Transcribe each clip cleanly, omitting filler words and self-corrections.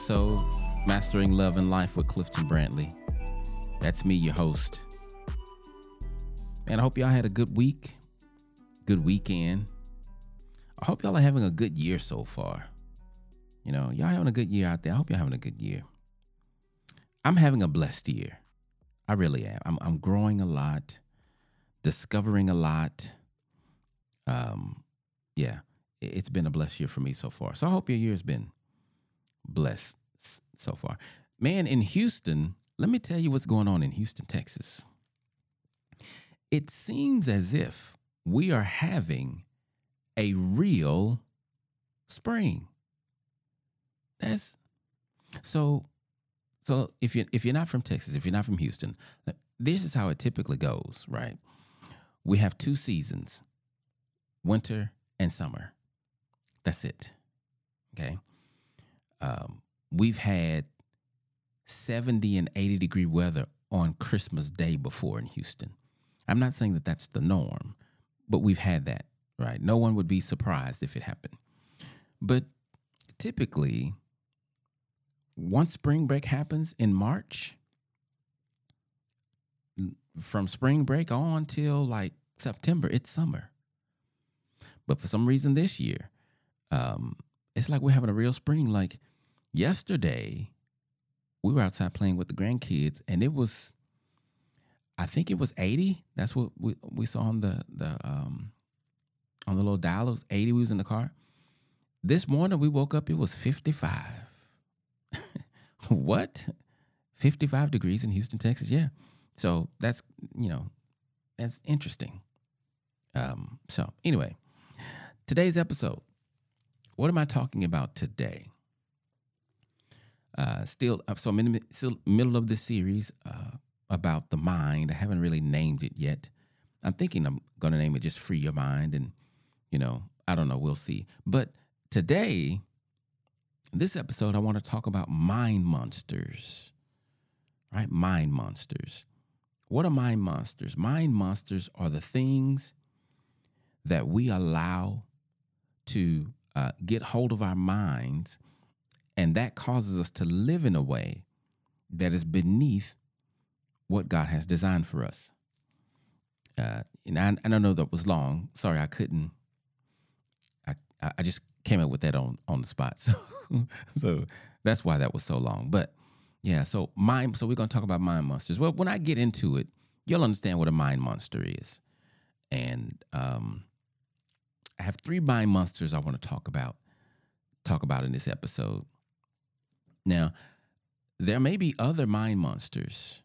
episode, Mastering Love and Life with Clifton Brantley. That's me, your host. And I hope y'all had a good week, good weekend. I hope y'all are having a good year so far. You know, y'all having a good year out there. I hope y'all having a good year. I'm having a blessed year. I really am. I'm growing a lot, discovering a lot. It's been a blessed year for me so far. So I hope your year's been blessed so far. Man, in Houston, let me tell you what's going on in Houston, Texas. It seems as if we are having a real spring. So if you're not from Texas, if you're not from Houston, this is how it typically goes, right? We have two seasons, winter and summer. That's it. Okay. We've had 70 and 80 degree weather on Christmas Day before in Houston. I'm not saying that that's the norm, but we've had that, right? No one would be surprised if it happened. But typically, once spring break happens in March, from spring break on till like September, it's summer. But for some reason this year, it's like we're having a real spring. Like yesterday, we were outside playing with the grandkids, and it was, I think it was 80. That's what we saw on the little dial. It was 80. We was in the car. This morning we woke up, it was 55. What? 55 degrees in Houston, Texas? Yeah. So that's, that's interesting. So anyway, today's episode. What am I talking about today? So I'm in the middle of this series about the mind. I haven't really named it yet. I'm thinking I'm going to name it just Free Your Mind, and, I don't know. We'll see. But today, this episode, I want to talk about mind monsters, right? Mind monsters. What are mind monsters? Mind monsters are the things that we allow to get hold of our minds, and that causes us to live in a way that is beneath what God has designed for us. And I don't know that was long. Sorry, I couldn't. I just came up with that on the spot. So that's why that was so long. But yeah, so we're going to talk about mind monsters. Well, when I get into it, you'll understand what a mind monster is. And I have three mind monsters I want to talk about in this episode. Now, there may be other mind monsters.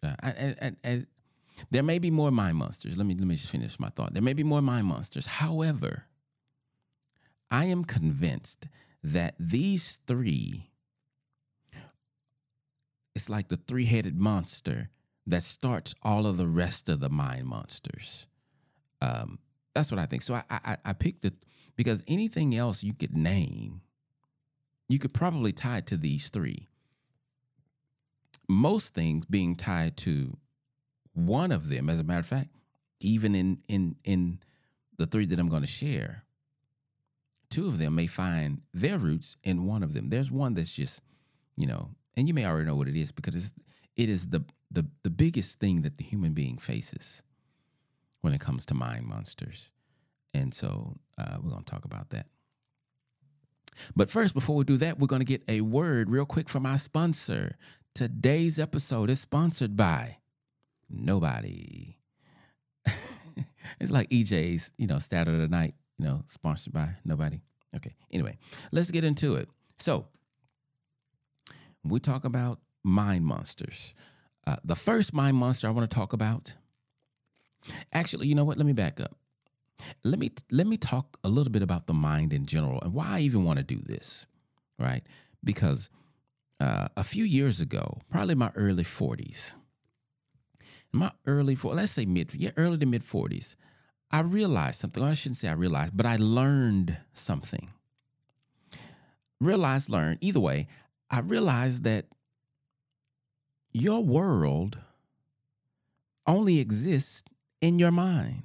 There may be more mind monsters. Let me just finish my thought. There may be more mind monsters. However, I am convinced that these three, it's like the three-headed monster that starts all of the rest of the mind monsters. That's what I think. So I picked it because anything else you could name, you could probably tie it to these three. Most things being tied to one of them, as a matter of fact, even in the three that I'm going to share, two of them may find their roots in one of them. There's one that's just, and you may already know what it is because it is the biggest thing that the human being faces when it comes to mind monsters. And so we're going to talk about that. But first, before we do that, we're going to get a word real quick from our sponsor. Today's episode is sponsored by nobody. It's like EJ's, Saturday night. Sponsored by nobody. Okay. Anyway, let's get into it. So we talk about mind monsters. The first mind monster I want to talk about. Actually, you know what? Let me back up. Let me talk a little bit about the mind in general and why I even want to do this, right? Because a few years ago, probably my early 40s, let's say early to mid 40s. I realized something. Well, I shouldn't say I realized, but I learned something. Realized, learned. Either way, I realized that your world only exists in your mind.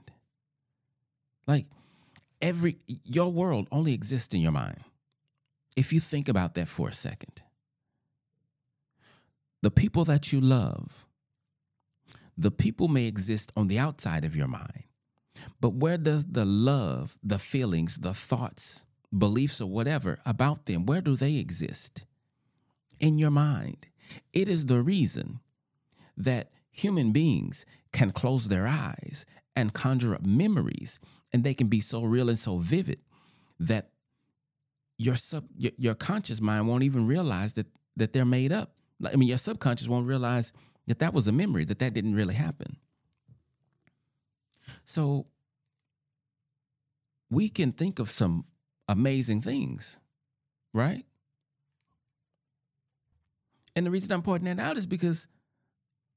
Like your world only exists in your mind. If you think about that for a second, the people that you love, the people may exist on the outside of your mind, but where does the love, the feelings, the thoughts, beliefs, or whatever about them, where do they exist? In your mind. It is the reason that human beings can close their eyes and conjure up memories, and they can be so real and so vivid that your conscious mind won't even realize that they're made up. I mean, your subconscious won't realize that was a memory, that didn't really happen. So we can think of some amazing things, right? And the reason I'm pointing that out is because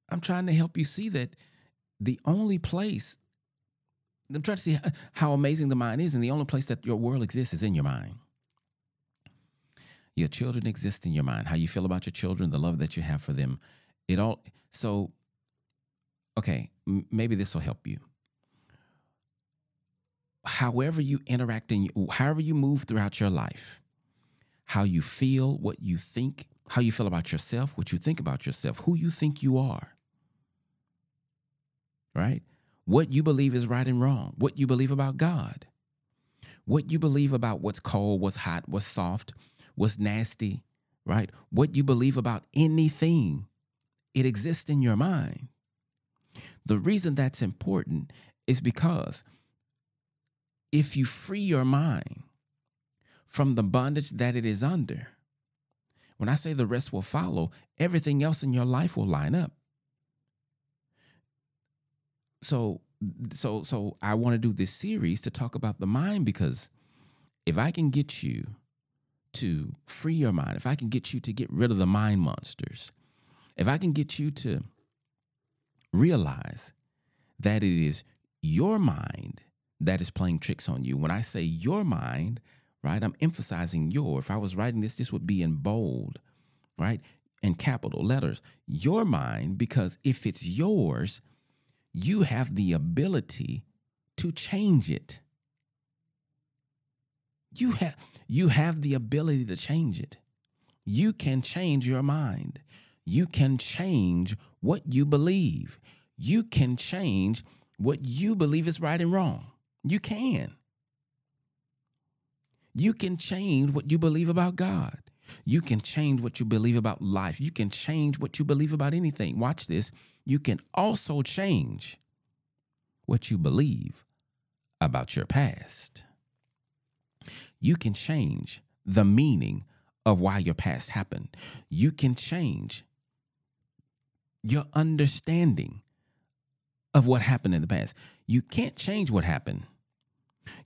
I'm trying to help you see that the only place, I'm trying to see how amazing the mind is, and the only place that your world exists is in your mind. Your children exist in your mind. How you feel about your children, the love that you have for them, it all. So, okay, maybe this will help you. However you interact and however you move throughout your life, how you feel, what you think, how you feel about yourself, what you think about yourself, who you think you are, right? What you believe is right and wrong, what you believe about God, what you believe about what's cold, what's hot, what's soft, what's nasty, right? What you believe about anything, it exists in your mind. The reason that's important is because if you free your mind from the bondage that it is under, when I say the rest will follow, everything else in your life will line up. So I want to do this series to talk about the mind, because if I can get you to free your mind, if I can get you to get rid of the mind monsters, if I can get you to realize that it is your mind that is playing tricks on you. When I say your mind, right, I'm emphasizing your. If I was writing this, this would be in bold, right, in capital letters. Your mind, because if it's yours, you have the ability to change it. You have the ability to change it. You can change your mind. You can change what you believe. You can change what you believe is right and wrong. You can. You can change what you believe about God. You can change what you believe about life. You can change what you believe about anything. Watch this. You can also change what you believe about your past. You can change the meaning of why your past happened. You can change your understanding of what happened in the past. You can't change what happened.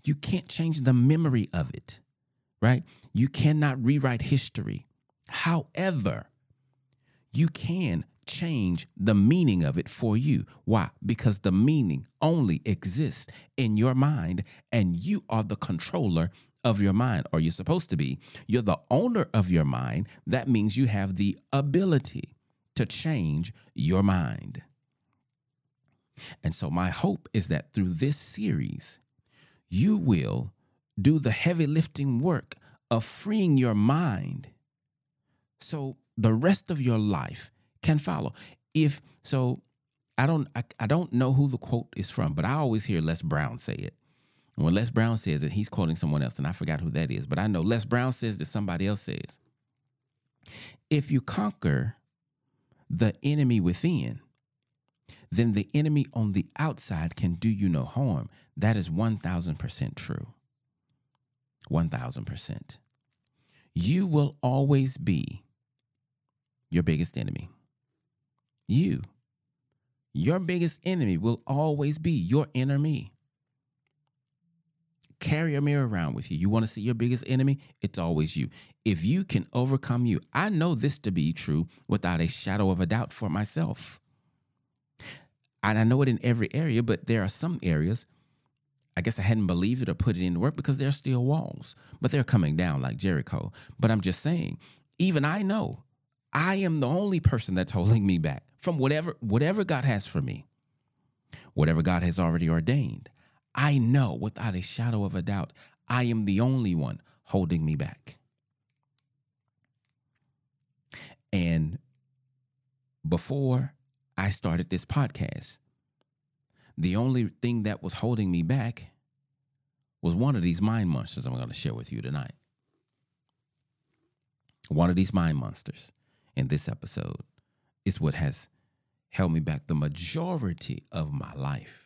You can't change the memory of it, right? You cannot rewrite history. However, you can change the meaning of it for you. Why? Because the meaning only exists in your mind, and you are the controller of your mind, or you're supposed to be. You're the owner of your mind. That means you have the ability to change your mind. And so my hope is that through this series, you will do the heavy lifting work of freeing your mind so the rest of your life can follow. I don't know who the quote is from, but I always hear Les Brown say it. And when Les Brown says it, he's quoting someone else, and I forgot who that is, but I know Les Brown says that somebody else says, if you conquer the enemy within, then the enemy on the outside can do you no harm. That is 1,000% true. 1,000%. You will always be your biggest enemy. You. Your biggest enemy will always be your inner me. Carry a mirror around with you. You want to see your biggest enemy? It's always you. If you can overcome you, I know this to be true without a shadow of a doubt for myself. And I know it in every area, but there are some areas, I guess I hadn't believed it or put it into work because there are still walls, but they're coming down like Jericho. But I'm just saying, even I know I am the only person that's holding me back from whatever God has for me, whatever God has already ordained. I know without a shadow of a doubt, I am the only one holding me back. And before I started this podcast. The only thing that was holding me back was one of these mind monsters I'm going to share with you tonight. One of these mind monsters in this episode is what has held me back the majority of my life.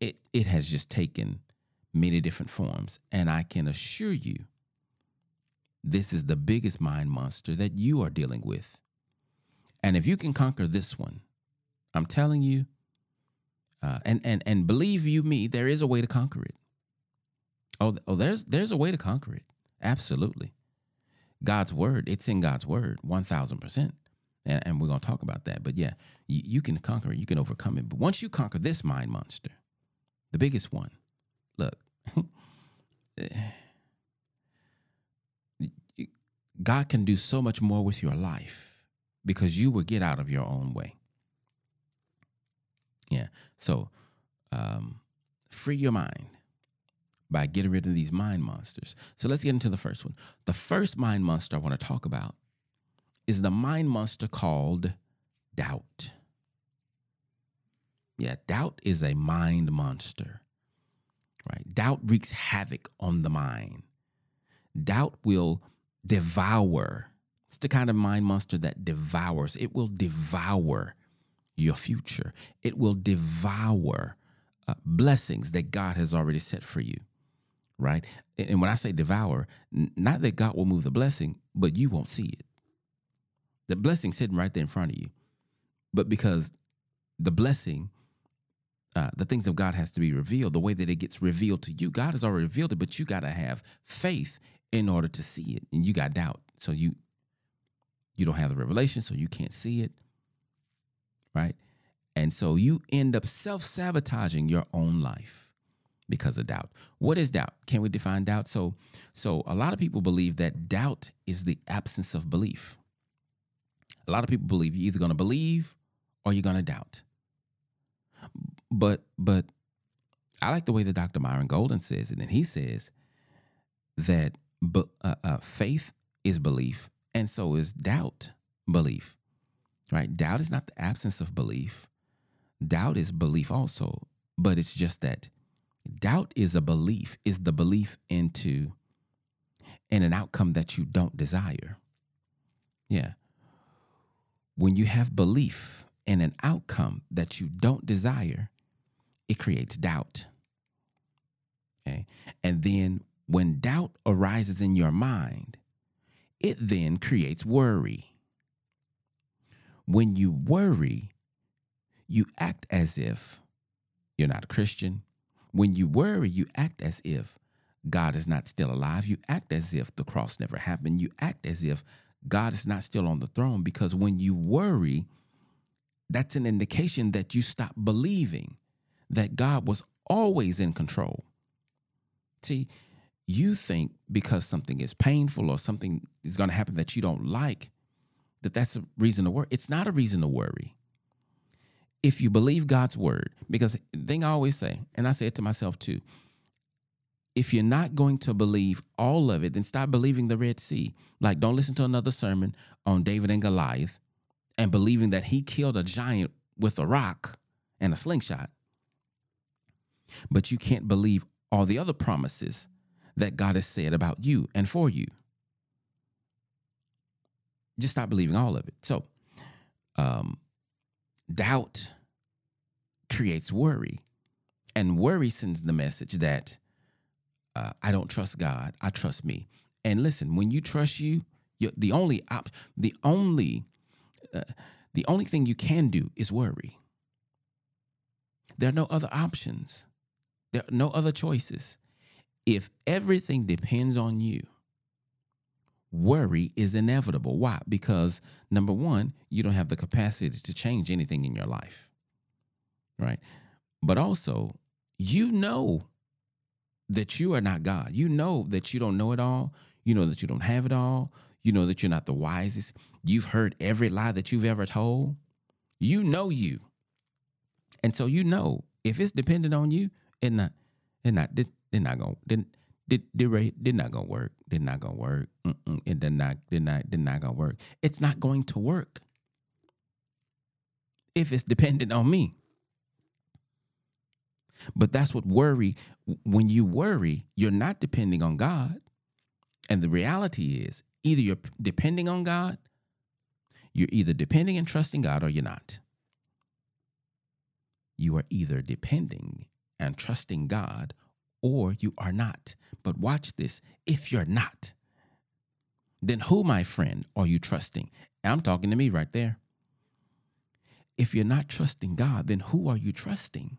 It has just taken many different forms, and I can assure you this is the biggest mind monster that you are dealing with. And if you can conquer this one, I'm telling you, and believe you me, there is a way to conquer it. Oh, there's a way to conquer it. Absolutely. God's word, it's in God's word, 1,000%. And we're going to talk about that. But yeah, you can conquer it. You can overcome it. But once you conquer this mind monster, the biggest one, look, God can do so much more with your life because you will get out of your own way. Yeah. So free your mind by getting rid of these mind monsters. So let's get into the first one. The first mind monster I want to talk about is the mind monster called doubt. Yeah, doubt is a mind monster, right? Doubt wreaks havoc on the mind. Doubt will devour. It's the kind of mind monster that devours. It will devour your future. It will devour blessings that God has already set for you, right? And when I say devour, not that God will move the blessing, but you won't see it. The blessing's sitting right there in front of you. But because the blessing, the things of God has to be revealed, the way that it gets revealed to you, God has already revealed it, but you got to have faith in order to see it. And you got doubt. So you don't have the revelation, so you can't see it, right? And so you end up self-sabotaging your own life because of doubt. What is doubt? Can we define doubt? So a lot of people believe that doubt is the absence of belief. A lot of people believe you're either going to believe or you're going to doubt. But I like the way that Dr. Myron Golden says it. And he says that faith is belief, and so is doubt belief, right? Doubt is not the absence of belief. Doubt is belief also, but it's just that doubt is a belief, is the belief in an outcome that you don't desire. Yeah. When you have belief in an outcome that you don't desire, it creates doubt. Okay? And then when doubt arises in your mind, it then creates worry. When you worry, you act as if you're not a Christian. When you worry, you act as if God is not still alive. You act as if the cross never happened. You act as if God is not still on the throne, because when you worry, that's an indication that you stop believing that God was always in control. See, you think because something is painful or something is going to happen that you don't like, that that's a reason to worry. It's not a reason to worry. If you believe God's word, because the thing I always say, and I say it to myself too, if you're not going to believe all of it, then stop believing the Red Sea. Like, don't listen to another sermon on David and Goliath and believing that he killed a giant with a rock and a slingshot. But you can't believe all the other promises that God has said about you and for you. Just stop believing all of it. So, doubt creates worry, and worry sends the message that I don't trust God. I trust me. And listen, when you trust you, the only thing you can do is worry. There are no other options. There are no other choices. If everything depends on you, worry is inevitable. Why? Because number one, you don't have the capacity to change anything in your life, right? But also, you know that you are not God. You know that you don't know it all. You know that you don't have it all. You know that you're not the wisest. You've heard every lie that you've ever told. You know you. And so you know if it's dependent on you, it's not going to work. It's not going to work. if it's dependent on me. But that's what worry, when you worry, you're not depending on God. And the reality is either you're depending on God, you're either depending and trusting God, or you're not. You are either depending and trusting God, or you are not. But watch this. If you're not, then who, my friend, are you trusting? And I'm talking to me right there. If you're not trusting God, then who are you trusting?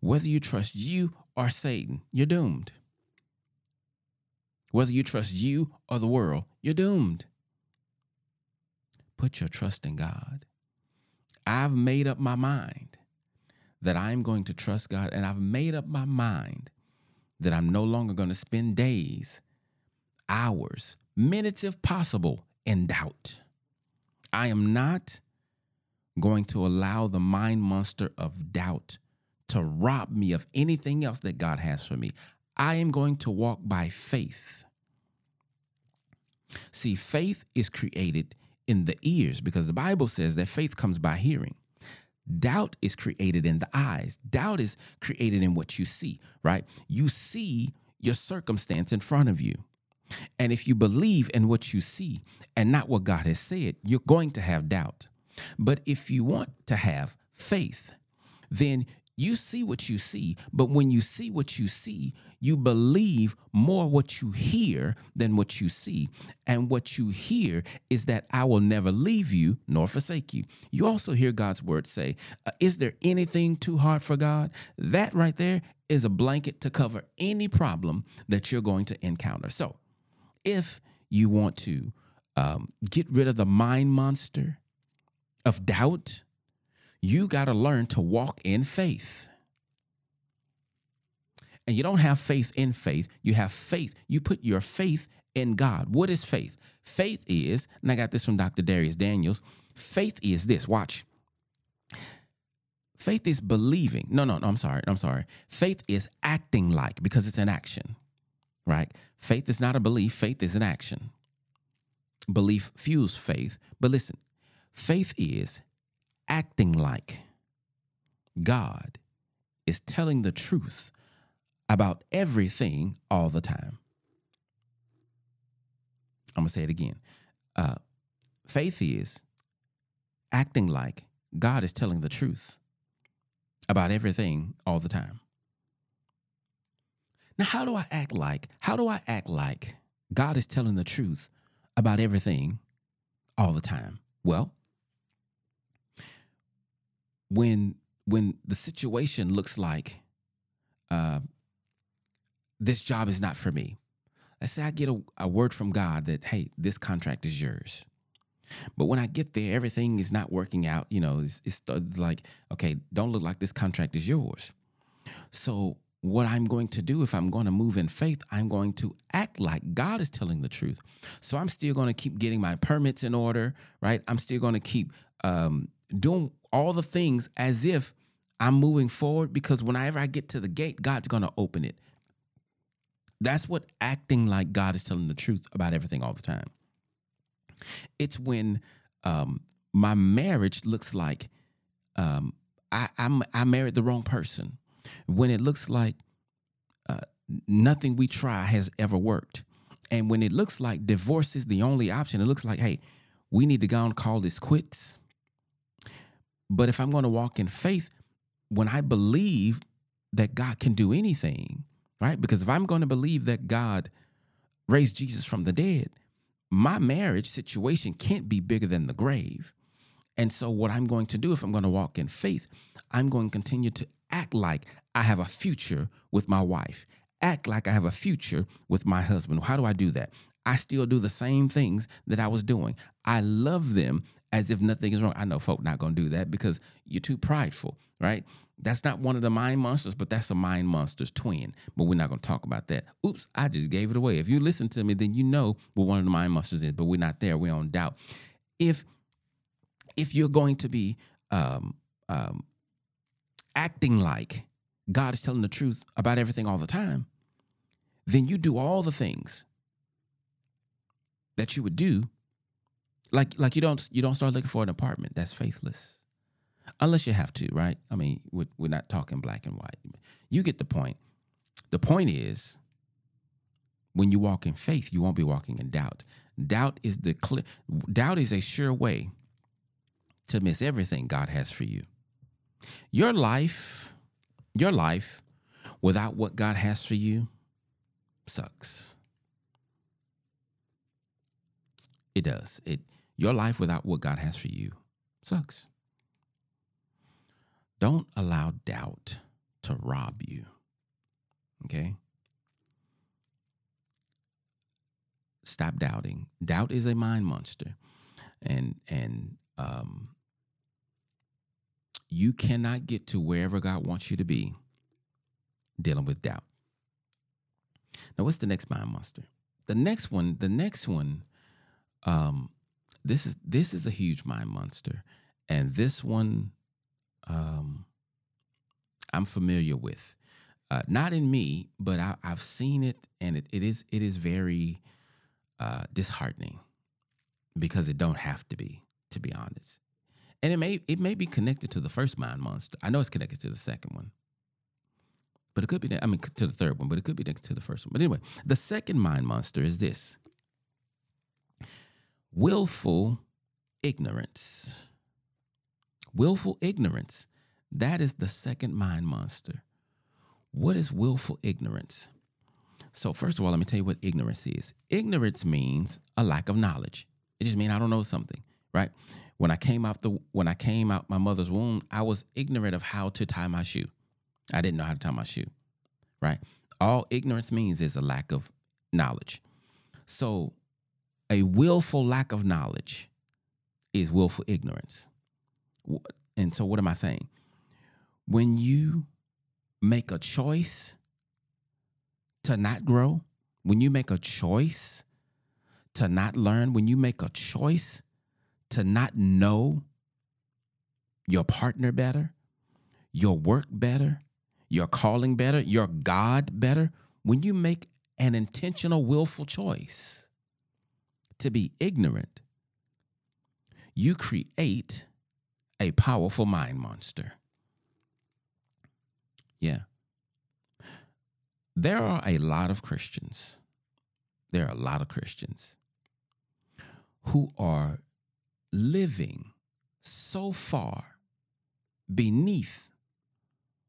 Whether you trust you or Satan, you're doomed. Whether you trust you or the world, you're doomed. Put your trust in God. I've made up my mind that I'm going to trust God, and I've made up my mind that I'm no longer going to spend days, hours, minutes if possible, in doubt. I am not going to allow the mind monster of doubt to rob me of anything else that God has for me. I am going to walk by faith. See, faith is created in the ears because the Bible says that faith comes by hearing. Doubt is created in the eyes. Doubt is created in what you see, right? You see your circumstance in front of you. And if you believe in what you see and not what God has said, you're going to have doubt. But if you want to have faith, then you see what you see, but when you see what you see, you believe more what you hear than what you see. And what you hear is that I will never leave you nor forsake you. You also hear God's word say, is there anything too hard for God? That right there is a blanket to cover any problem that you're going to encounter. So if you want to get rid of the mind monster of doubt, you got to learn to walk in faith. And you don't have faith in faith. You have faith. You put your faith in God. What is faith? Faith is, and I got this from Dr. Darius Daniels, faith is this. Watch. Faith is believing. I'm sorry. Faith is acting like, because it's an action, right? Faith is not a belief. Faith is an action. Belief fuels faith. But listen, faith is acting like God is telling the truth about everything all the time. I'm going to say it again. Faith is acting like God is telling the truth about everything all the time. Now, how do I act like God is telling the truth about everything all the time? Well, when the situation looks like this job is not for me, let's say I get a word from God that, hey, this contract is yours. But when I get there, everything is not working out. You know, it's like, okay, don't look like this contract is yours. So what I'm going to do, if I'm going to move in faith, I'm going to act like God is telling the truth. So I'm still going to keep getting my permits in order, right? I'm still going to keep doing all the things as if I'm moving forward, because whenever I get to the gate, God's going to open it. That's what acting like God is telling the truth about everything all the time. It's when my marriage looks like I married the wrong person, when it looks like nothing we try has ever worked, and when it looks like divorce is the only option. It looks like, hey, we need to go and call this quits. But if I'm going to walk in faith, when I believe that God can do anything, right? Because if I'm going to believe that God raised Jesus from the dead, my marriage situation can't be bigger than the grave. And so what I'm going to do, if I'm going to walk in faith, I'm going to continue to act like I have a future with my wife, act like I have a future with my husband. How do I do that? I still do the same things that I was doing. I love them as if nothing is wrong. I know folk not going to do that because you're too prideful, right? That's not one of the mind monsters, but that's a mind monster's twin. But we're not going to talk about that. Oops, I just gave it away. If you listen to me, then you know what one of the mind monsters is, but we're not there. We're on doubt. If you're going to be acting like God is telling the truth about everything all the time, then you do all the things that you would do Like you don't start looking for an apartment that's faithless, unless you have to, right? I mean, we're not talking black and white. You get the point. The point is, when you walk in faith, you won't be walking in doubt. Doubt is a sure way to miss everything God has for you. Your life without what God has for you sucks. It does. Your life without what God has for you sucks. Don't allow doubt to rob you. Okay? Stop doubting. Doubt is a mind monster. And you cannot get to wherever God wants you to be dealing with doubt. Now, what's the next mind monster? The next one. This is a huge mind monster, and this one I'm familiar with, not in me, but I've seen it, and it is very disheartening because it don't have to be honest, and it may be connected to the first mind monster. I know it's connected to the second one, but it could be to the third one, but it could be next to the first one. But anyway, the second mind monster is this. Willful ignorance. That is the second mind monster. What is willful ignorance? So first of all, let me tell you what ignorance is. Ignorance means a lack of knowledge. It just means I don't know something, right? When I came out my mother's womb, I was ignorant of how to tie my shoe. I didn't know how to tie my shoe, right? All ignorance means is a lack of knowledge. So a willful lack of knowledge is willful ignorance. And so what am I saying? When you make a choice to not grow, when you make a choice to not learn, when you make a choice to not know your partner better, your work better, your calling better, your God better, when you make an intentional, willful choice to be ignorant, you create a powerful mind monster. Yeah. There are a lot of Christians who are living so far beneath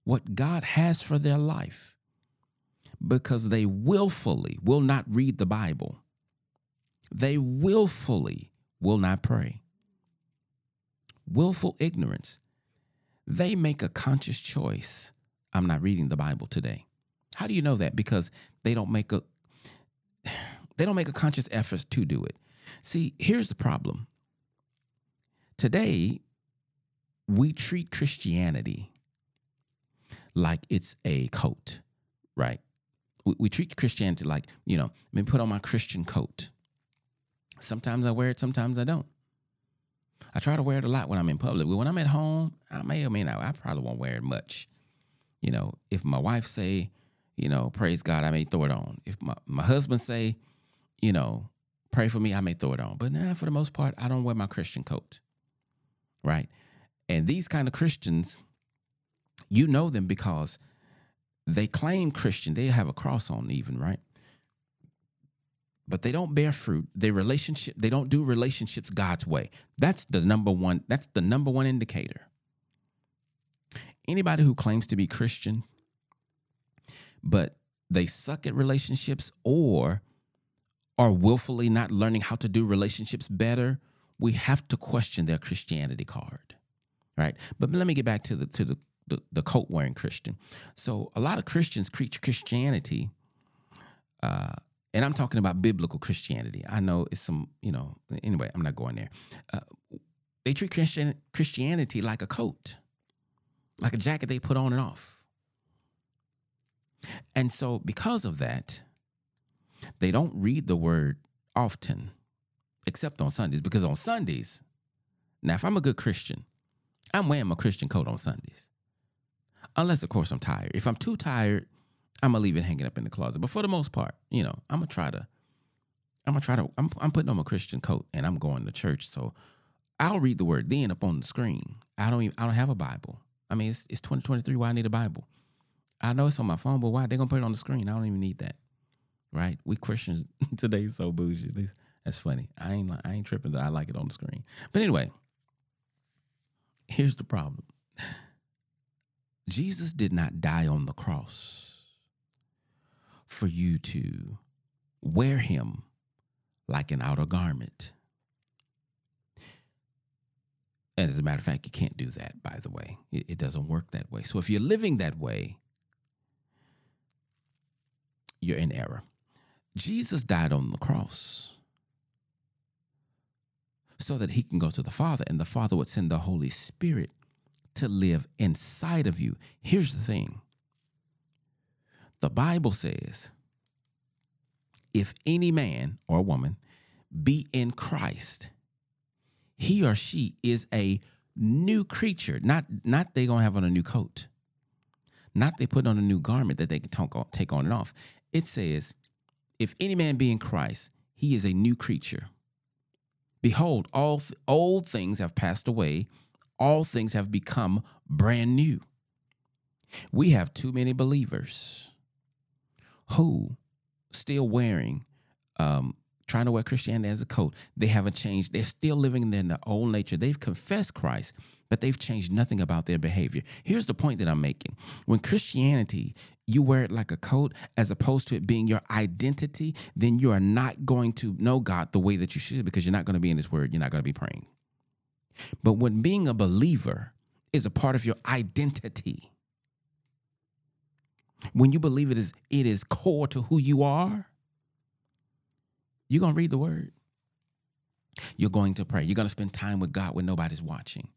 what God has for their life because they willfully will not read the Bible. They willfully will not pray. Willful ignorance. They make a conscious choice. I'm not reading the Bible today. How do you know that? Because they don't make a conscious effort to do it. See, here's the problem. Today, we treat Christianity like it's a coat, right? We treat Christianity like, let me put on my Christian coat. Sometimes I wear it, sometimes I don't. I try to wear it a lot when I'm in public. When I'm at home, I may or may not. I probably won't wear it much. If my wife say, praise God, I may throw it on. If my husband say, pray for me, I may throw it on. But for the most part, I don't wear my Christian coat, right? And these kind of Christians, you know them because they claim Christian. They have a cross on even, right? But they don't bear fruit. They don't do relationships God's way. That's the number one indicator. Anybody who claims to be Christian, but they suck at relationships or are willfully not learning how to do relationships better, we have to question their Christianity card, right? But let me get back to the coat-wearing Christian. So a lot of Christians preach Christianity, and I'm talking about biblical Christianity. I know it's some, anyway, I'm not going there. They treat Christianity like a coat, like a jacket they put on and off. And so because of that, they don't read the word often, except on Sundays. Because on Sundays, now if I'm a good Christian, I'm wearing my Christian coat on Sundays. Unless, of course, I'm tired. If I'm too tired, I'm going to leave it hanging up in the closet. But for the most part, I'm going to try to I'm gonna try to. I'm putting on my Christian coat and I'm going to church. So I'll read the word then up on the screen. I don't have a Bible. I mean, it's 2023. Why I need a Bible? I know it's on my phone, but why they're gonna put it on the screen? I don't even need that, right? We Christians today so bougie. That's funny. I ain't tripping that I like it on the screen. But anyway, here's the problem. Jesus did not die on the cross for you to wear him like an outer garment. And as a matter of fact, you can't do that, by the way. It doesn't work that way. So if you're living that way, you're in error. Jesus died on the cross so that he can go to the Father, and the Father would send the Holy Spirit to live inside of you. Here's the thing. The Bible says, if any man or woman be in Christ, he or she is a new creature. Not they going to have on a new coat. Not they put on a new garment that they can take on and off. It says, if any man be in Christ, he is a new creature. Behold, all old things have passed away. All things have become brand new. We have too many believers who still wearing, trying to wear Christianity as a coat. They haven't changed. They're still living in their old nature. They've confessed Christ, but they've changed nothing about their behavior. Here's the point that I'm making. When Christianity, you wear it like a coat as opposed to it being your identity, then you are not going to know God the way that you should, because you're not going to be in his word. You're not going to be praying. But when being a believer is a part of your identity, when you believe it is core to who you are, you're going to read the word. You're going to pray. You're going to spend time with God when nobody's watching,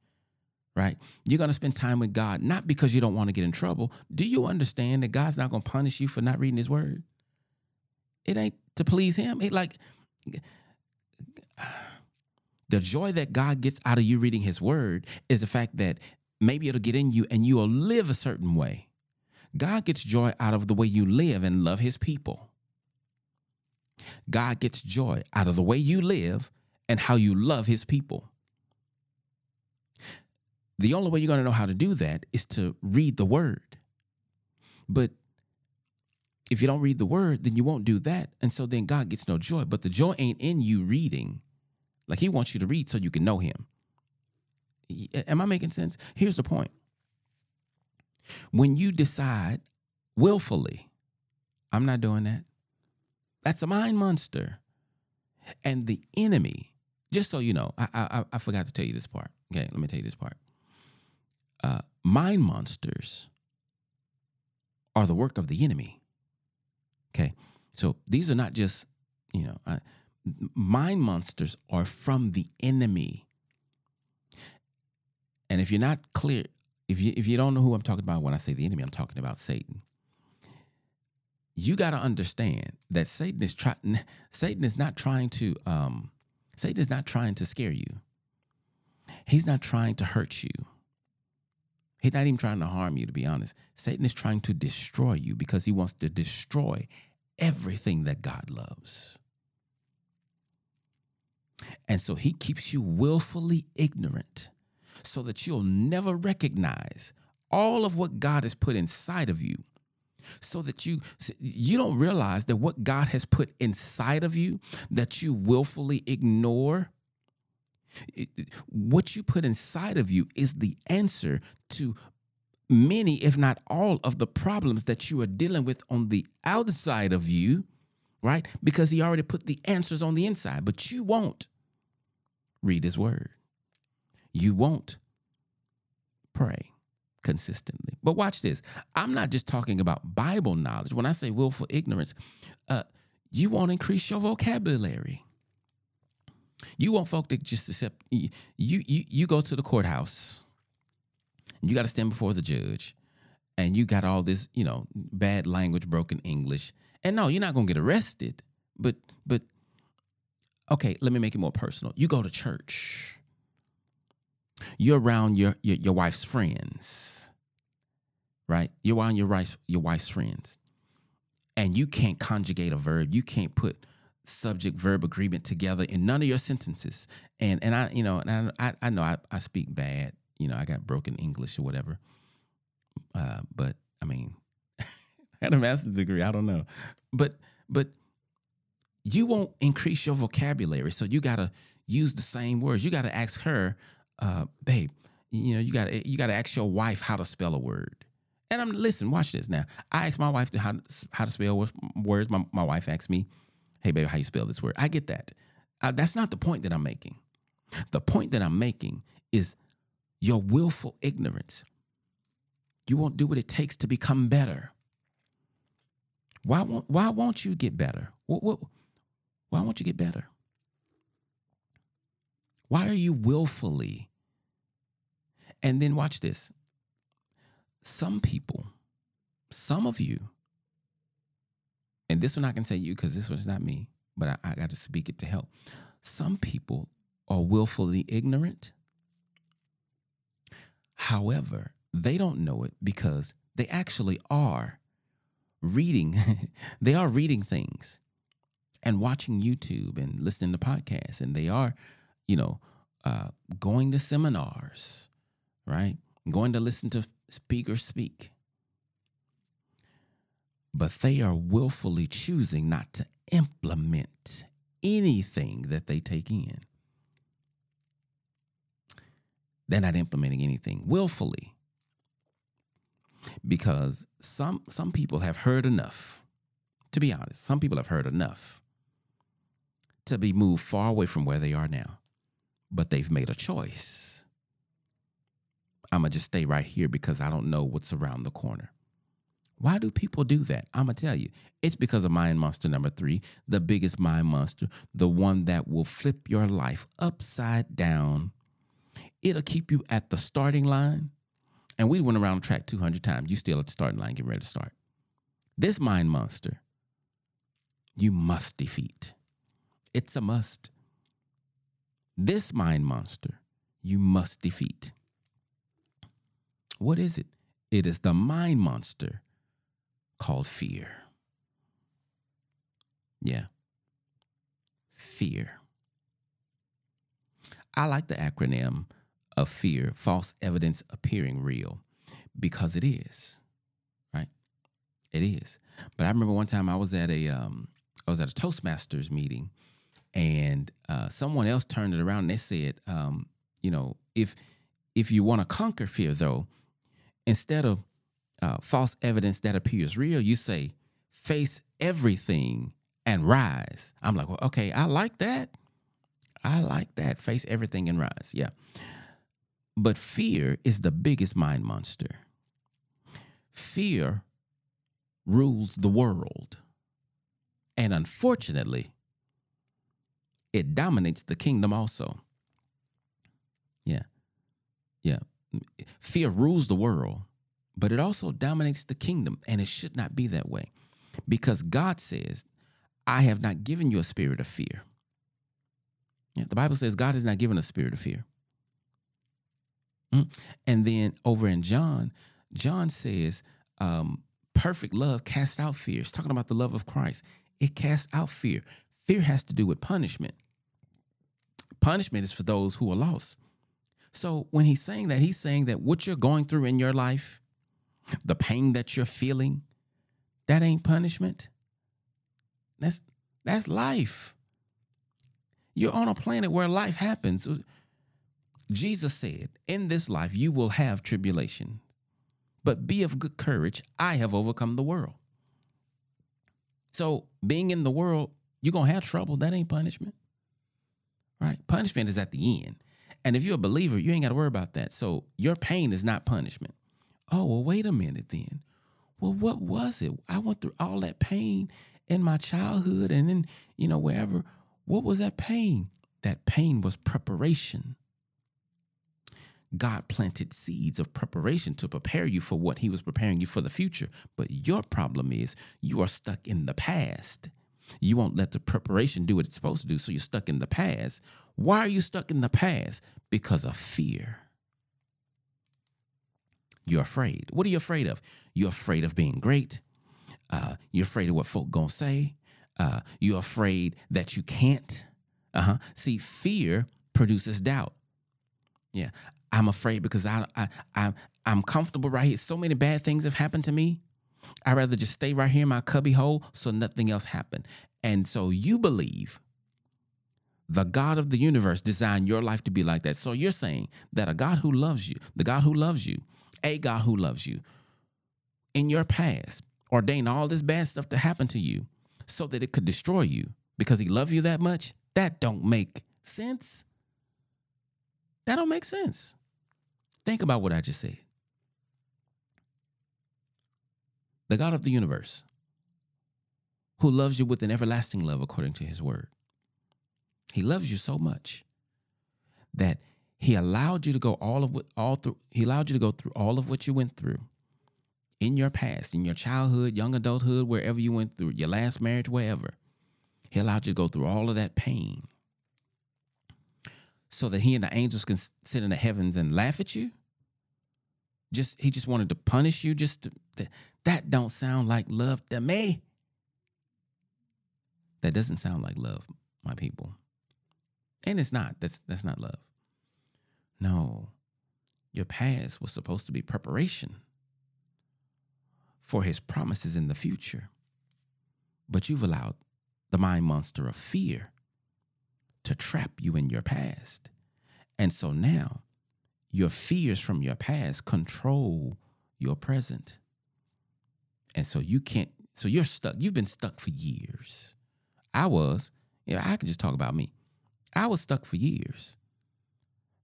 right? You're going to spend time with God, not because you don't want to get in trouble. Do you understand that God's not going to punish you for not reading his word? It ain't to please him. It like... The joy that God gets out of you reading his word is the fact that maybe it'll get in you and you'll live a certain way. God gets joy out of the way you live and love his people. God gets joy out of the way you live and how you love his people. The only way you're going to know how to do that is to read the word. But if you don't read the word, then you won't do that. And so then God gets no joy. But the joy ain't in you reading. Like, he wants you to read so you can know him. Am I making sense? Here's the point. When you decide willfully, I'm not doing that, that's a mind monster. And the enemy, just so you know, I forgot to tell you this part. Okay, let me tell you this part. Mind monsters are the work of the enemy. Okay, so these are not just, you know... Mind monsters are from the enemy. And if you're not clear, if you don't know who I'm talking about when I say the enemy, I'm talking about Satan. You got to understand that Satan is not trying to scare you. He's not trying to hurt you. He's not even trying to harm you, to be honest. Satan is trying to destroy you because he wants to destroy everything that God loves. And so he keeps you willfully ignorant so that you'll never recognize all of what God has put inside of you, so that you don't realize that what God has put inside of you, that you willfully ignore. What you put inside of you is the answer to many, if not all, of the problems that you are dealing with on the outside of you. Right? Because he already put the answers on the inside, but you won't read his word. You won't pray consistently. But watch this. I'm not just talking about Bible knowledge. When I say willful ignorance, you won't increase your vocabulary. You want folk to just accept you go to the courthouse and you got to stand before the judge and you got all this, you know, bad language, broken English. And no, you're not going to get arrested, but okay, let me make it more personal. You go to church. You're around your wife's friends, right? You're around your wife's friends, and you can't conjugate a verb. You can't put subject-verb agreement together in none of your sentences. And I know I speak bad. You know, I got broken English or whatever. But I mean, I had a master's degree. I don't know. But you won't increase your vocabulary. So you got to use the same words. You got to ask her, babe, you know, you got to ask your wife how to spell a word. And listen, watch this now. I asked my wife how to spell words. My wife asked me, hey, baby, how you spell this word? I get that. That's not the point that I'm making. The point that I'm making is your willful ignorance. You won't do what it takes to become better. Why won't you get better? Why won't you get better? Why are you willfully? And then watch this. Some people, some of you, and this one I can say you because this one's not me, but I got to speak it to help. Some people are willfully ignorant. However, they don't know it because they actually are reading. They are reading things and watching YouTube and listening to podcasts. And they are, going to seminars, right? Going to listen to speakers speak. But they are willfully choosing not to implement anything that they take in. They're not implementing anything willfully. Because some people have heard enough. To be honest, some people have heard enough to be moved far away from where they are now. But they've made a choice. I'm going to just stay right here because I don't know what's around the corner. Why do people do that? I'm going to tell you. It's because of mind monster number 3, the biggest mind monster, the one that will flip your life upside down. It'll keep you at the starting line. And we went around the track 200 times. You still at the starting line, getting ready to start. This mind monster, you must defeat. It's a must. This mind monster, you must defeat. What is it? It is the mind monster called fear. Yeah. Fear. I like the acronym of fear, false evidence appearing real, because it is, right? It is. But I remember one time I was at a Toastmasters meeting, and someone else turned it around and they said, if you want to conquer fear, though, instead of false evidence that appears real, you say, face everything and rise. I'm like, well, okay, I like that. I like that. Face everything and rise. Yeah. But fear is the biggest mind monster. Fear rules the world. And unfortunately, it dominates the kingdom also. Yeah. Yeah. Fear rules the world, but it also dominates the kingdom, and it should not be that way, because God says, I have not given you a spirit of fear. Yeah, the Bible says God has not given a spirit of fear. And then over in John says, perfect love casts out fear. It's talking about the love of Christ. It casts out fear. Fear has to do with punishment. Punishment is for those who are lost. So when he's saying that what you're going through in your life, the pain that you're feeling, that ain't punishment. That's life. You're on a planet where life happens. Jesus said, in this life, you will have tribulation, but be of good courage. I have overcome the world. So being in the world, you're going to have trouble. That ain't punishment, right? Punishment is at the end. And if you're a believer, you ain't got to worry about that. So your pain is not punishment. Oh, well, wait a minute then. Well, what was it? I went through all that pain in my childhood and then, wherever. What was that pain? That pain was preparation. God planted seeds of preparation to prepare you for what he was preparing you for the future. But your problem is you are stuck in the past. You won't let the preparation do what it's supposed to do, so you're stuck in the past. Why are you stuck in the past? Because of fear. You're afraid. What are you afraid of? You're afraid of being great. You're afraid of what folk gonna say. You're afraid that you can't. See, fear produces doubt. Yeah, I'm afraid because I'm comfortable right here. So many bad things have happened to me. I'd rather just stay right here in my cubby hole so nothing else happened. And so you believe the God of the universe designed your life to be like that. So you're saying that a God who loves you, the God who loves you, a God who loves you, in your past ordained all this bad stuff to happen to you so that it could destroy you because he loved you that much? That don't make sense. That don't make sense. Think about what I just said. The God of the universe, who loves you with an everlasting love according to his word. He loves you so much that he allowed you to go through all of what you went through in your past, in your childhood, young adulthood, wherever you went through, your last marriage, wherever. He allowed you to go through all of that pain so that he and the angels can sit in the heavens and laugh at you. He just wanted to punish you. That don't sound like love to me. That doesn't sound like love, my people. And it's not. That's not love. No. Your past was supposed to be preparation for his promises in the future. But you've allowed the mind monster of fear to trap you in your past. And so now your fears from your past control your present. And so you're stuck. You've been stuck for years. I can just talk about me. I was stuck for years.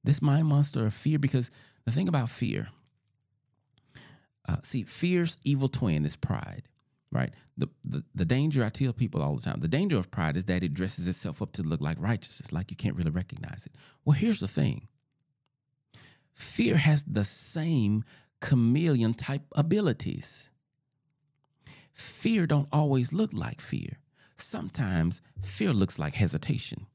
This mind monster of fear, because the thing about fear, fear's evil twin is pride, right? The danger, I tell people all the time, the danger of pride is that it dresses itself up to look like righteousness, like you can't really recognize it. Well, here's the thing. Fear has the same chameleon type abilities. Fear don't always look like fear. Sometimes fear looks like hesitation.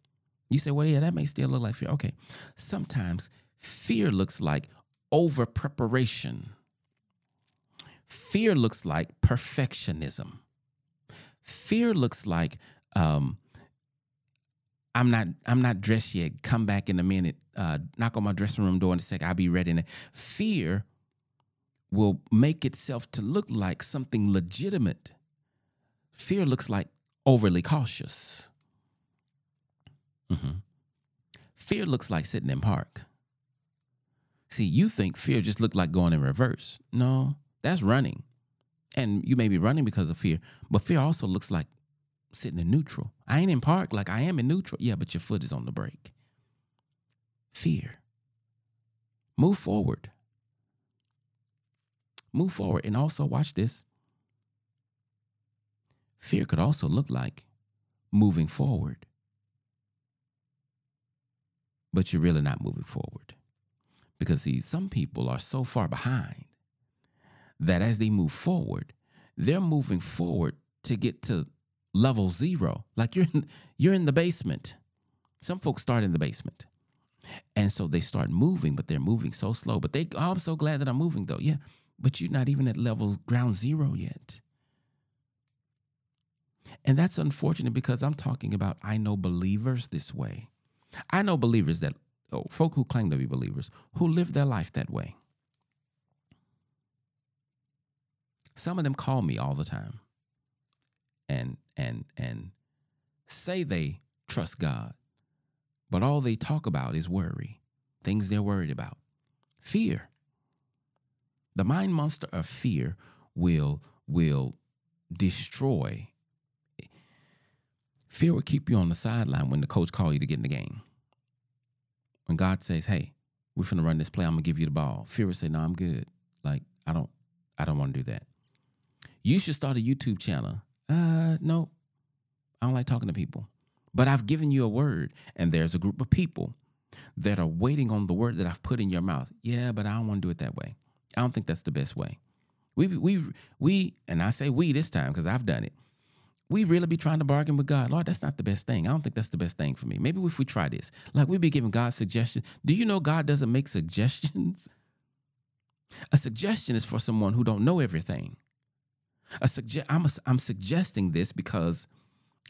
You say, well, yeah, that may still look like fear. Okay. Sometimes fear looks like over preparation. Fear looks like perfectionism. Fear looks like I'm not dressed yet. Come back in a minute. Knock on my dressing room door in a second. I'll be ready. Fear will make itself to look like something legitimate. Fear looks like overly cautious. Mm-hmm. Fear looks like sitting in park. See, you think fear just looked like going in reverse. No, that's running. And you may be running because of fear, but fear also looks like sitting in neutral. I ain't in park, like I am in neutral. Yeah, but your foot is on the brake. Fear. Move forward. Move forward. And also watch this. Fear could also look like moving forward, but you're really not moving forward because, see, some people are so far behind that as they move forward, they're moving forward to get to level zero. Like you're in the basement. Some folks start in the basement. And so they start moving, but they're moving so slow. But oh, I'm so glad that I'm moving though. Yeah, but you're not even at level ground zero yet. And that's unfortunate because I'm talking about, I know believers this way. I know believers folk who claim to be believers, who live their life that way. Some of them call me all the time and say they trust God, but all they talk about is worry, things they're worried about, fear. The mind monster of fear will destroy. Fear will keep you on the sideline when the coach calls you to get in the game. When God says, hey, we're finna run this play, I'm gonna give you the ball. Fear will say, no, I'm good. Like, I don't wanna do that. You should start a YouTube channel. No, I don't like talking to people. But I've given you a word, and there's a group of people that are waiting on the word that I've put in your mouth. Yeah, but I don't wanna do it that way. I don't think that's the best way. We and I say we this time because I've done it. We really be trying to bargain with God. Lord, that's not the best thing. I don't think that's the best thing for me. Maybe if we try this, like we be giving God suggestions. Do you know God doesn't make suggestions? A suggestion is for someone who don't know everything. I'm suggesting this because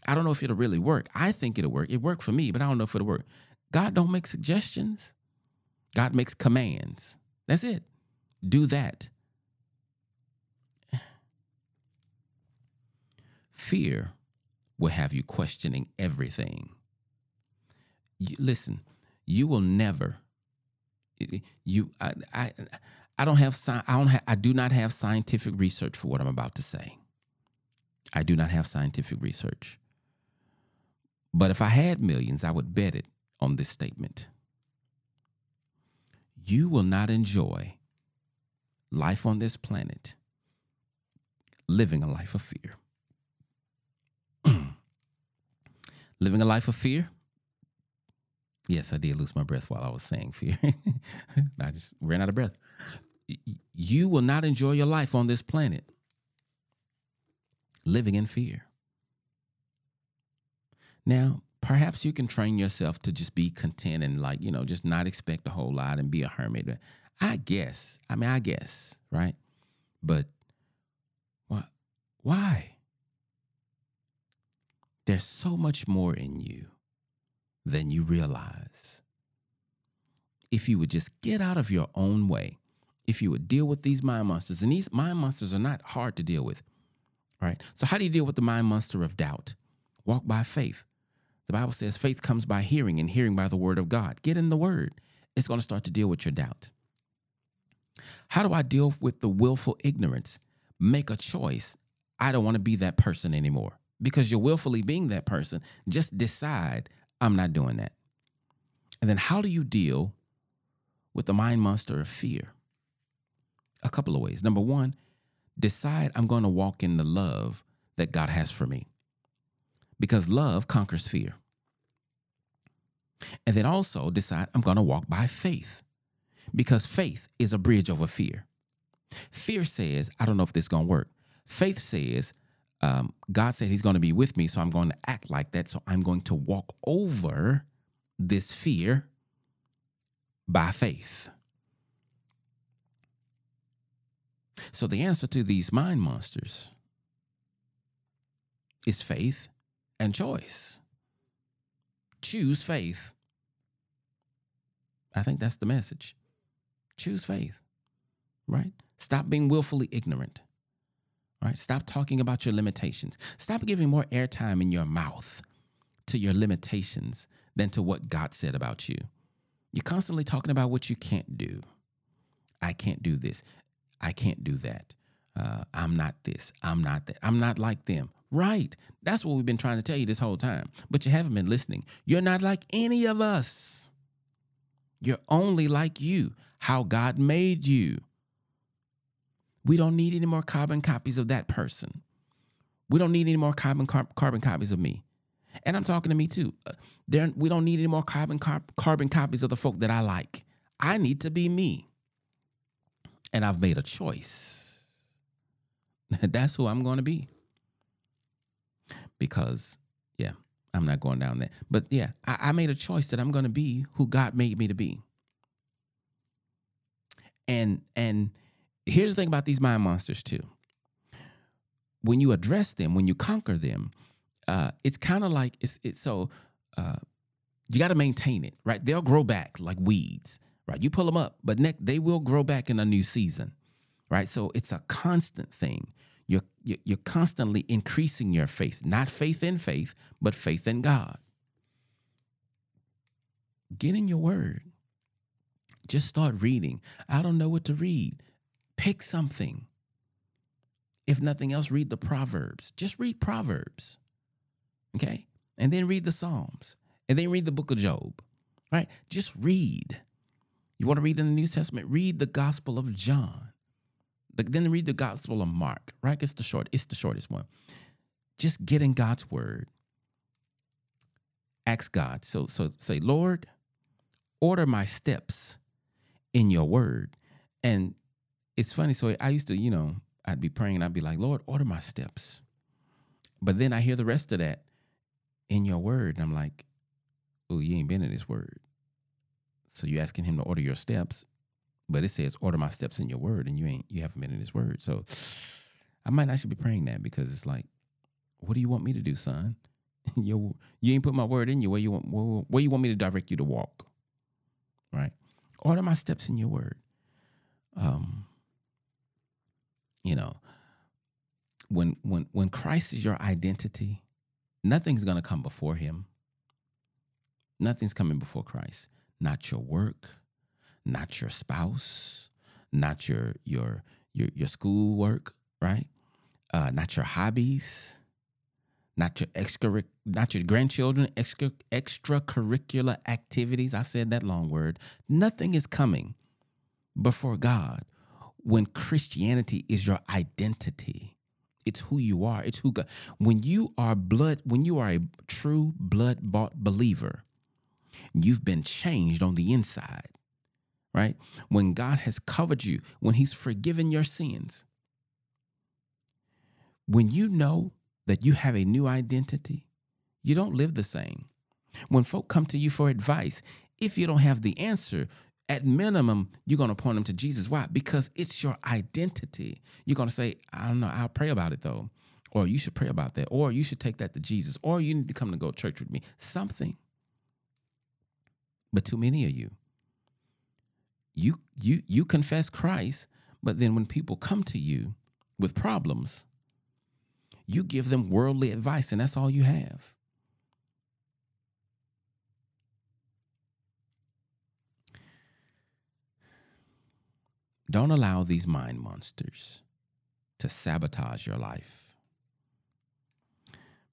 I don't know if it'll really work. I think it'll work. It worked for me, but I don't know if it'll work. God don't make suggestions. God makes commands. That's it. Do that. Fear will have you questioning everything. Listen, you will never. I do not have scientific research for what I'm about to say. I do not have scientific research. But if I had millions, I would bet it on this statement. You will not enjoy life on this planet living a life of fear. Living a life of fear? Yes, I did lose my breath while I was saying fear. I just ran out of breath. You will not enjoy your life on this planet living in fear. Now, perhaps you can train yourself to just be content and, like, you know, just not expect a whole lot and be a hermit. I guess, right? But why? There's so much more in you than you realize. If you would just get out of your own way, if you would deal with these mind monsters, and these mind monsters are not hard to deal with, right? So how do you deal with the mind monster of doubt? Walk by faith. The Bible says faith comes by hearing, and hearing by the word of God. Get in the word. It's going to start to deal with your doubt. How do I deal with the willful ignorance? Make a choice. I don't want to be that person anymore. Because you're willfully being that person, just decide, I'm not doing that. And then how do you deal with the mind monster of fear? A couple of ways. Number one, decide I'm going to walk in the love that God has for me. Because love conquers fear. And then also decide I'm going to walk by faith. Because faith is a bridge over fear. Fear says, I don't know if this is going to work. Faith says, God said he's going to be with me, so I'm going to act like that. So I'm going to walk over this fear by faith. So the answer to these mind monsters is faith and choice. Choose faith. I think that's the message. Choose faith, right? Stop being willfully ignorant. All right, stop talking about your limitations. Stop giving more airtime in your mouth to your limitations than to what God said about you. You're constantly talking about what you can't do. I can't do this. I can't do that. I'm not this. I'm not that. I'm not like them. Right. That's what we've been trying to tell you this whole time. But you haven't been listening. You're not like any of us. You're only like you, how God made you. We don't need any more carbon copies of that person. We don't need any more carbon copies of me. And I'm talking to me too. We don't need any more carbon copies of the folk that I like. I need to be me. And I've made a choice. That's who I'm going to be. Because, yeah, I'm not going down there. But, yeah, I made a choice that I'm going to be who God made me to be. And here's the thing about these mind monsters, too. When you address them, when you conquer them, it's kind of like it's so you got to maintain it, right? They'll grow back like weeds, right? You pull them up, but next they will grow back in a new season, right? So it's a constant thing. You're constantly increasing your faith, not faith in faith, but faith in God. Get in your word. Just start reading. I don't know what to read. Pick something. If nothing else, read the Proverbs. Just read Proverbs, okay? And then read the Psalms. And then read the book of Job, right? Just read. You want to read in the New Testament? Read the Gospel of John. Then read the Gospel of Mark, right? It's the shortest one. Just get in God's word. Ask God. So say, Lord, order my steps in your word. And it's funny. So I used to, you know, I'd be praying and I'd be like, Lord, order my steps. But then I hear the rest of that in your word. And I'm like, oh, you ain't been in his word. So you're asking him to order your steps. But it says order my steps in your word. And you haven't been in his word. So I might not should be praying that, because it's like, what do you want me to do, son? You ain't put my word in you. Where you want me to direct you to walk? Right? Order my steps in your word. When Christ is your identity, nothing's going to come before him. Nothing's coming before Christ. Not your work, not your spouse, not your schoolwork, right? Not your hobbies, not your grandchildren, extracurricular activities. I said that long word. Nothing is coming before God when Christianity is your identity. It's who you are. It's who God. When you are a true blood-bought believer, you've been changed on the inside, right? When God has covered you, when he's forgiven your sins, when you know that you have a new identity, you don't live the same. When folk come to you for advice, if you don't have the answer, at minimum, you're going to point them to Jesus. Why? Because it's your identity. You're going to say, I don't know, I'll pray about it though. Or you should pray about that. Or you should take that to Jesus. Or you need to come to go to church with me. Something. But too many of you confess Christ, but then when people come to you with problems, you give them worldly advice, and that's all you have. Don't allow these mind monsters to sabotage your life.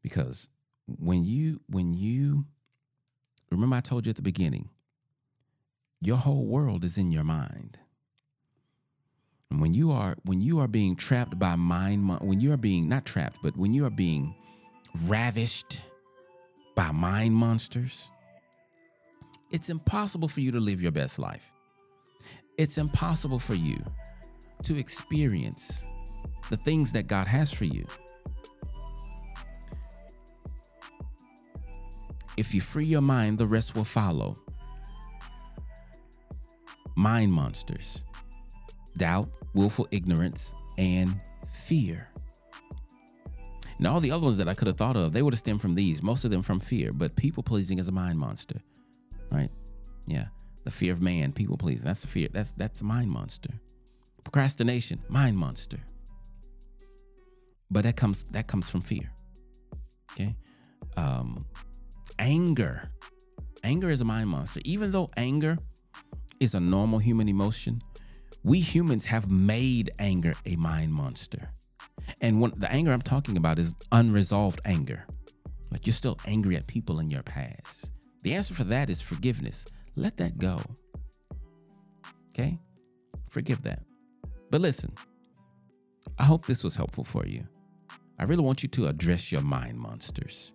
Because when you remember I told you at the beginning, your whole world is in your mind. And when you are being trapped by mind, when you are being not trapped, but when you are being ravished by mind monsters, it's impossible for you to live your best life. It's impossible for you to experience the things that God has for you. If you free your mind, the rest will follow. Mind monsters, doubt, willful ignorance, and fear. Now, all the other ones that I could have thought of, they would have stemmed from these, most of them from fear, but people-pleasing is a mind monster, right? Yeah, the fear of man, people-pleasing, that's a fear, that's a mind monster. Procrastination, mind monster. But that comes from fear, okay? Anger is a mind monster. Even though anger is a normal human emotion, we humans have made anger a mind monster. And the anger I'm talking about is unresolved anger. Like you're still angry at people in your past. The answer for that is forgiveness. Let that go. Okay? Forgive that. But listen, I hope this was helpful for you. I really want you to address your mind monsters.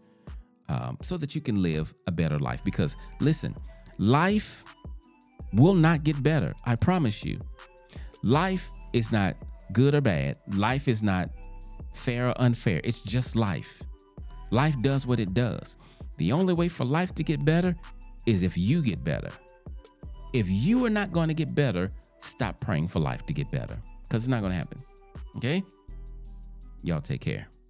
So that you can live a better life. Because listen, life will not get better. I promise you. Life is not good or bad. Life is not fair or unfair. It's just life. Life does what it does. The only way for life to get better is if you get better. If you are not going to get better, stop praying for life to get better. Because it's not going to happen. Okay? Y'all take care.